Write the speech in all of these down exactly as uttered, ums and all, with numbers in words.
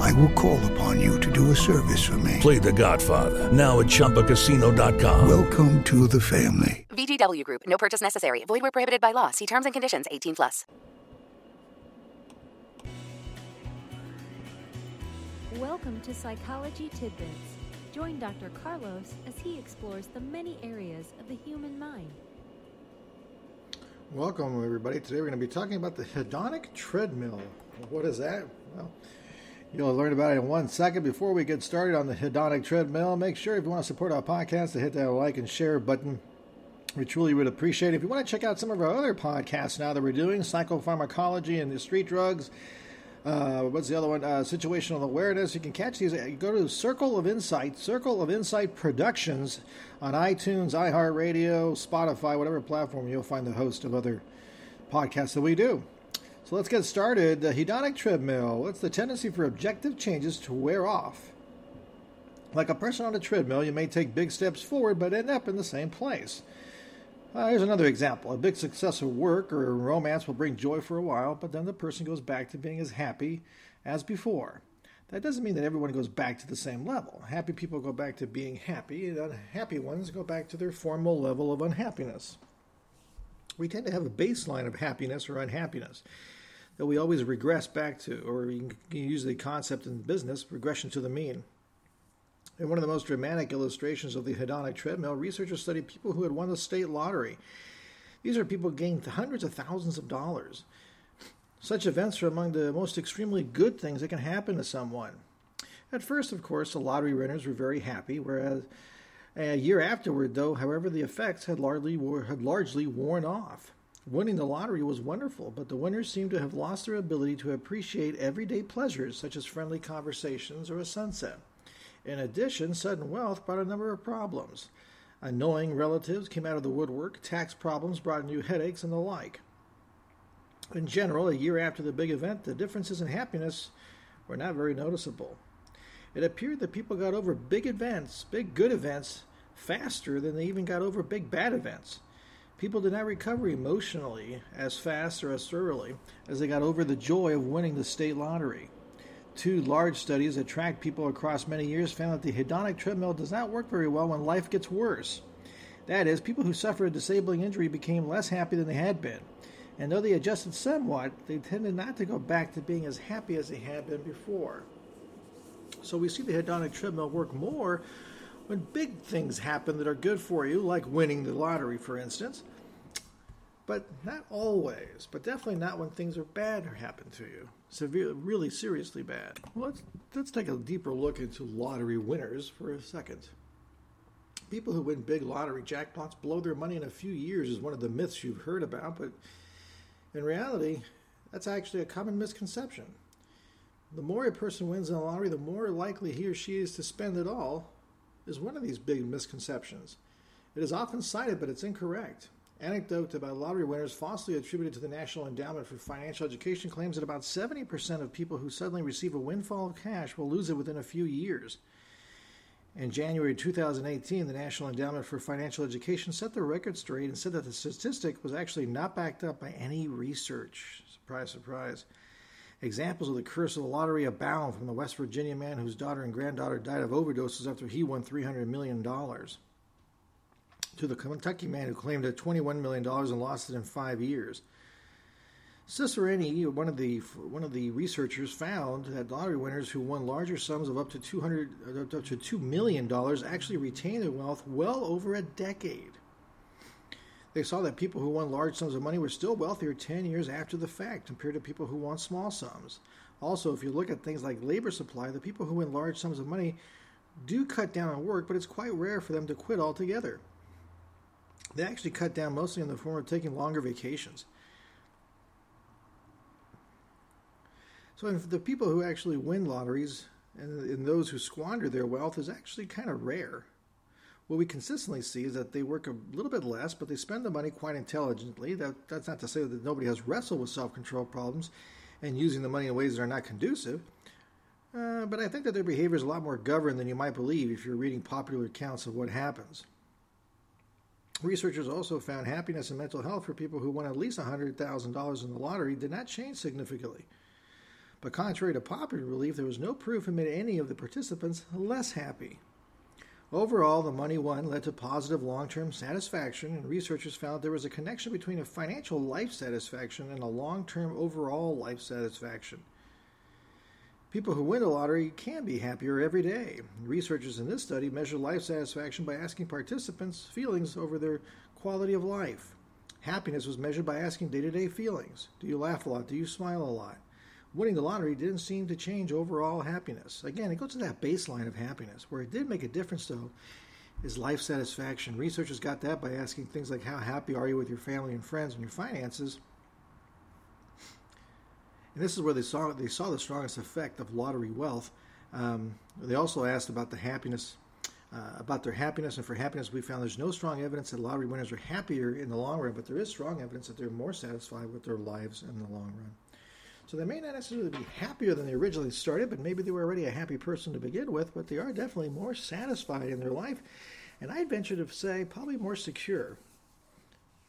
I will call upon you to do a service for me. Play The Godfather, now at Chumba Casino dot com. Welcome to the family. V G W Group. No purchase necessary. Void where prohibited by law. See terms and conditions. eighteen plus. Welcome to Psychology Tidbits. Join Doctor Carlos as he explores the many areas of the human mind. Welcome, everybody. Today we're going to be talking about the hedonic treadmill. What is that? Well, you'll learn about it in one second. Before we get started on the hedonic treadmill, make sure if you want to support our podcast to hit that like and share button. We truly would appreciate it. If you want to check out some of our other podcasts now that we're doing, psychopharmacology and the street drugs, uh, what's the other one? Uh, situational awareness. You can catch these. You go to Circle of Insight, Circle of Insight Productions on iTunes, iHeartRadio, Spotify, whatever platform. You'll find the host of other podcasts that we do. So let's get started. The hedonic treadmill. What's the tendency for objective changes to wear off? Like a person on a treadmill, you may take big steps forward but end up in the same place. Uh, here's another example. A big success at work or a romance will bring joy for a while, but then the person goes back to being as happy as before. That doesn't mean that everyone goes back to the same level. Happy people go back to being happy, and unhappy ones go back to their formal level of unhappiness. We tend to have a baseline of happiness or unhappiness that we always regress back to, or you can use the concept in business, regression to the mean. In one of the most dramatic illustrations of the hedonic treadmill, researchers studied people who had won the state lottery. These are people who gained hundreds of thousands of dollars. Such events are among the most extremely good things that can happen to someone. At first, of course, the lottery winners were very happy, whereas a year afterward, though, however, the effects had largely had largely worn off. Winning the lottery was wonderful, but the winners seemed to have lost their ability to appreciate everyday pleasures such as friendly conversations or a sunset. In addition, sudden wealth brought a number of problems. Annoying relatives came out of the woodwork, tax problems brought new headaches, and the like. In general, a year after the big event, the differences in happiness were not very noticeable. It appeared that people got over big events, big good events, faster than they even got over big bad events. People did not recover emotionally as fast or as thoroughly as they got over the joy of winning the state lottery. Two large studies that tracked people across many years found that the hedonic treadmill does not work very well when life gets worse. That is, people who suffered a disabling injury became less happy than they had been. And though they adjusted somewhat, they tended not to go back to being as happy as they had been before. So we see the hedonic treadmill work more when big things happen that are good for you, like winning the lottery, for instance. But not always, but definitely not when things are bad or happen to you. Severe, really seriously bad. Well, let's, let's take a deeper look into lottery winners for a second. People who win big lottery jackpots blow their money in a few years is one of the myths you've heard about, but in reality, that's actually a common misconception. The more a person wins in a lottery, the more likely he or she is to spend it all is one of these big misconceptions. It is often cited, but it's incorrect. Anecdote about lottery winners falsely attributed to the National Endowment for Financial Education claims that about seventy percent of people who suddenly receive a windfall of cash will lose it within a few years. In January two thousand eighteen, the National Endowment for Financial Education set the record straight and said that the statistic was actually not backed up by any research. Surprise, surprise. Examples of the curse of the lottery abound, from the West Virginia man whose daughter and granddaughter died of overdoses after he won three hundred million dollars, to the Kentucky man who claimed twenty-one million dollars and lost it in five years. Cicerini, one of the one of the researchers, found that lottery winners who won larger sums of up to two hundred, up to two million dollars actually retained their wealth well over a decade. They saw that people who won large sums of money were still wealthier ten years after the fact compared to people who won small sums. Also, if you look at things like labor supply, the people who win large sums of money do cut down on work, but it's quite rare for them to quit altogether. They actually cut down mostly in the form of taking longer vacations. So the people who actually win lotteries and, and those who squander their wealth is actually kind of rare. what we consistently see is that they work a little bit less, but they spend the money quite intelligently. That, that's not to say that nobody has wrestled with self-control problems and using the money in ways that are not conducive. Uh, but I think that their behavior is a lot more governed than you might believe if you're reading popular accounts of what happens. Researchers also found happiness and mental health for people who won at least one hundred thousand dollars in the lottery did not change significantly. But contrary to popular belief, there was no proof that made any of the participants less happy. Overall, the money won led to positive long-term satisfaction, and researchers found there was a connection between a financial life satisfaction and a long-term overall life satisfaction. People who win the lottery can be happier every day. Researchers in this study measured life satisfaction by asking participants feelings over their quality of life. Happiness was measured by asking day-to-day feelings. Do you laugh a lot? Do you smile a lot? Winning the lottery didn't seem to change overall happiness. Again, it goes to that baseline of happiness. Where it did make a difference, though, is life satisfaction. Researchers got that by asking things like, how happy are you with your family and friends and your finances? And this is where they saw they saw the strongest effect of lottery wealth. Um, they also asked about the happiness, uh, about their happiness, and for happiness, we found there's no strong evidence that lottery winners are happier in the long run, but there is strong evidence that they're more satisfied with their lives in the long run. So they may not necessarily be happier than they originally started, but maybe they were already a happy person to begin with, but they are definitely more satisfied in their life, and I'd venture to say probably more secure.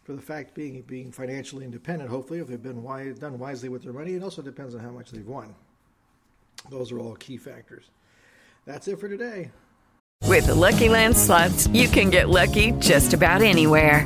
For the fact being, being financially independent, hopefully, if they've been wise, done wisely with their money, it also depends on how much they've won. Those are all key factors. That's it for today. With the Lucky Land Slots, you can get lucky just about anywhere.